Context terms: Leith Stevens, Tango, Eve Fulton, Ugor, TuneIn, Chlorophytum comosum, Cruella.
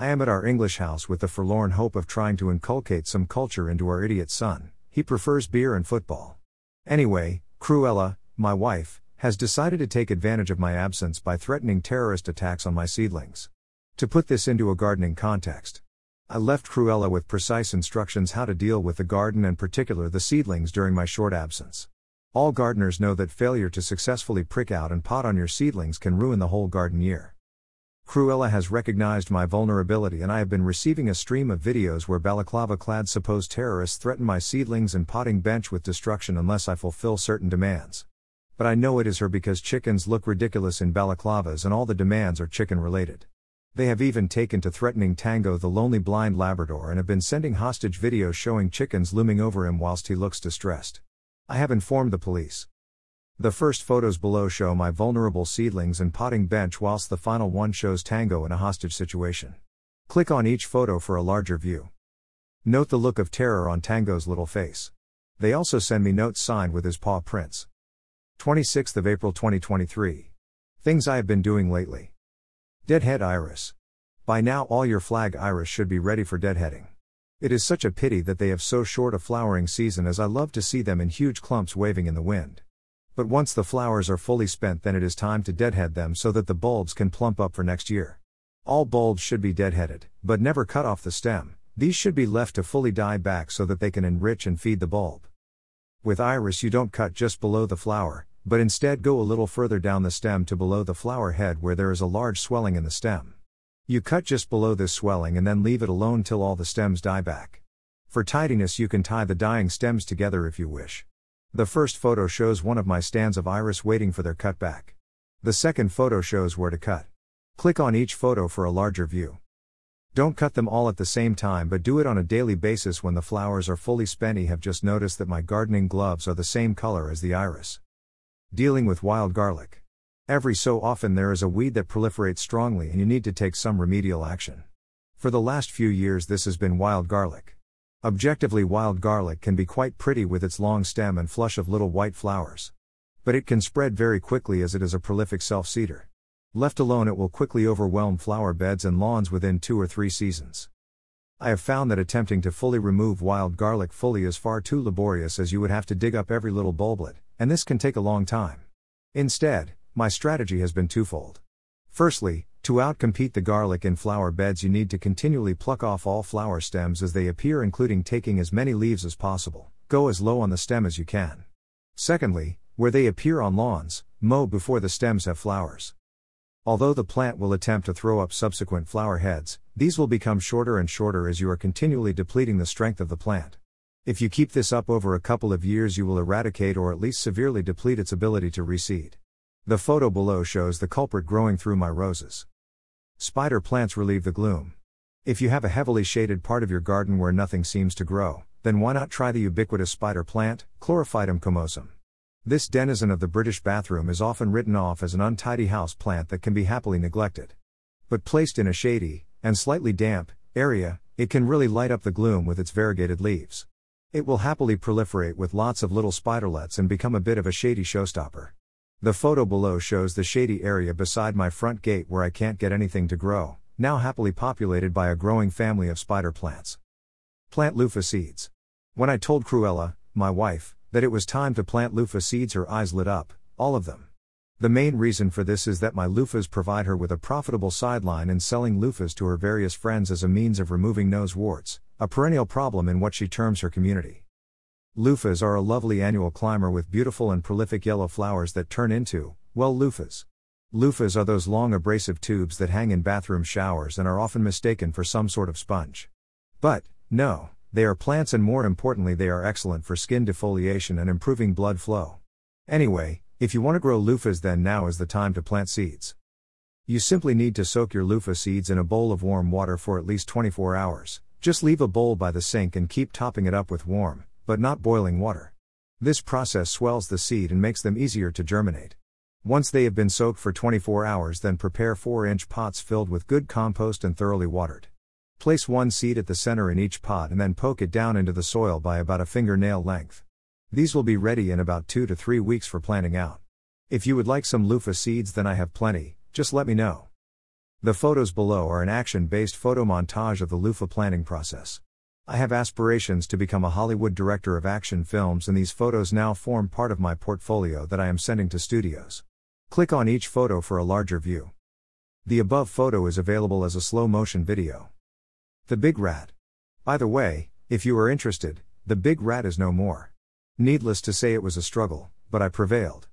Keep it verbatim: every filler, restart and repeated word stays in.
I am at our English house with the forlorn hope of trying to inculcate some culture into our idiot son. He prefers beer and football. Anyway, Cruella, my wife, has decided to take advantage of my absence by threatening terrorist attacks on my seedlings. To put this into a gardening context, I left Cruella with precise instructions how to deal with the garden and particular the seedlings during my short absence. All gardeners know that failure to successfully prick out and pot on your seedlings can ruin the whole garden year. Cruella has recognized my vulnerability and I have been receiving a stream of videos where balaclava-clad supposed terrorists threaten my seedlings and potting bench with destruction unless I fulfill certain demands. But I know it is her because chickens look ridiculous in balaclavas and all the demands are chicken-related. They have even taken to threatening Tango the lonely blind Labrador and have been sending hostage videos showing chickens looming over him whilst he looks distressed. I have informed the police. The first photos below show my vulnerable seedlings and potting bench whilst the final one shows Tango in a hostage situation. Click on each photo for a larger view. Note the look of terror on Tango's little face. They also send me notes signed with his paw prints. twenty-sixth of April twenty twenty-three. Things I have been doing lately. Deadhead iris. By now all your flag iris should be ready for deadheading. It is such a pity that they have so short a flowering season as I love to see them in huge clumps waving in the wind. But once the flowers are fully spent then it is time to deadhead them so that the bulbs can plump up for next year. All bulbs should be deadheaded, but never cut off the stem. These should be left to fully die back so that they can enrich and feed the bulb. With iris you don't cut just below the flower, but instead go a little further down the stem to below the flower head where there is a large swelling in the stem. You cut just below this swelling and then leave it alone till all the stems die back. For tidiness you can tie the dying stems together if you wish. The first photo shows one of my stands of iris waiting for their cutback. The second photo shows where to cut. Click on each photo for a larger view. Don't cut them all at the same time but do it on a daily basis when the flowers are fully spent. I have just noticed that my gardening gloves are the same color as the iris. Dealing with wild garlic. Every so often there is a weed that proliferates strongly and you need to take some remedial action. For the last few years this has been wild garlic. Objectively, wild garlic can be quite pretty with its long stem and flush of little white flowers. But it can spread very quickly as it is a prolific self-seeder. Left alone it will quickly overwhelm flower beds and lawns within two or three seasons. I have found that attempting to fully remove wild garlic fully is far too laborious as you would have to dig up every little bulblet, and this can take a long time. Instead, my strategy has been twofold. Firstly, to outcompete the garlic in flower beds you need to continually pluck off all flower stems as they appear, including taking as many leaves as possible. Go as low on the stem as you can. Secondly, where they appear on lawns, mow before the stems have flowers. Although the plant will attempt to throw up subsequent flower heads, these will become shorter and shorter as you are continually depleting the strength of the plant. If you keep this up over a couple of years you will eradicate or at least severely deplete its ability to reseed. The photo below shows the culprit growing through my roses. Spider plants relieve the gloom. If you have a heavily shaded part of your garden where nothing seems to grow, then why not try the ubiquitous spider plant, Chlorophytum comosum. This denizen of the British bathroom is often written off as an untidy house plant that can be happily neglected. But placed in a shady, and slightly damp, area, it can really light up the gloom with its variegated leaves. It will happily proliferate with lots of little spiderlets and become a bit of a shady showstopper. The photo below shows the shady area beside my front gate where I can't get anything to grow, now happily populated by a growing family of spider plants. Plant loofah seeds. When I told Cruella, my wife, that it was time to plant loofah seeds her eyes lit up, all of them. The main reason for this is that my loofahs provide her with a profitable sideline in selling loofahs to her various friends as a means of removing nose warts, a perennial problem in what she terms her community. Loofahs are a lovely annual climber with beautiful and prolific yellow flowers that turn into, well, loofahs. Loofahs are those long abrasive tubes that hang in bathroom showers and are often mistaken for some sort of sponge. But, no, they are plants and more importantly they are excellent for skin defoliation and improving blood flow. Anyway, if you want to grow loofahs then now is the time to plant seeds. You simply need to soak your loofah seeds in a bowl of warm water for at least twenty-four hours. Just leave a bowl by the sink and keep topping it up with warm, but not boiling water. This process swells the seed and makes them easier to germinate. Once they have been soaked for twenty-four hours then prepare four inch pots filled with good compost and thoroughly watered. Place one seed at the center in each pot and then poke it down into the soil by about a fingernail length. These will be ready in about two to three weeks for planting out. If you would like some loofah seeds then I have plenty, just let me know. The photos below are an action-based photomontage of the loofah planning process. I have aspirations to become a Hollywood director of action films, and these photos now form part of my portfolio that I am sending to studios. Click on each photo for a larger view. The above photo is available as a slow-motion video. The big rat. By the way, if you are interested, the big rat is no more. Needless to say, it was a struggle, but I prevailed.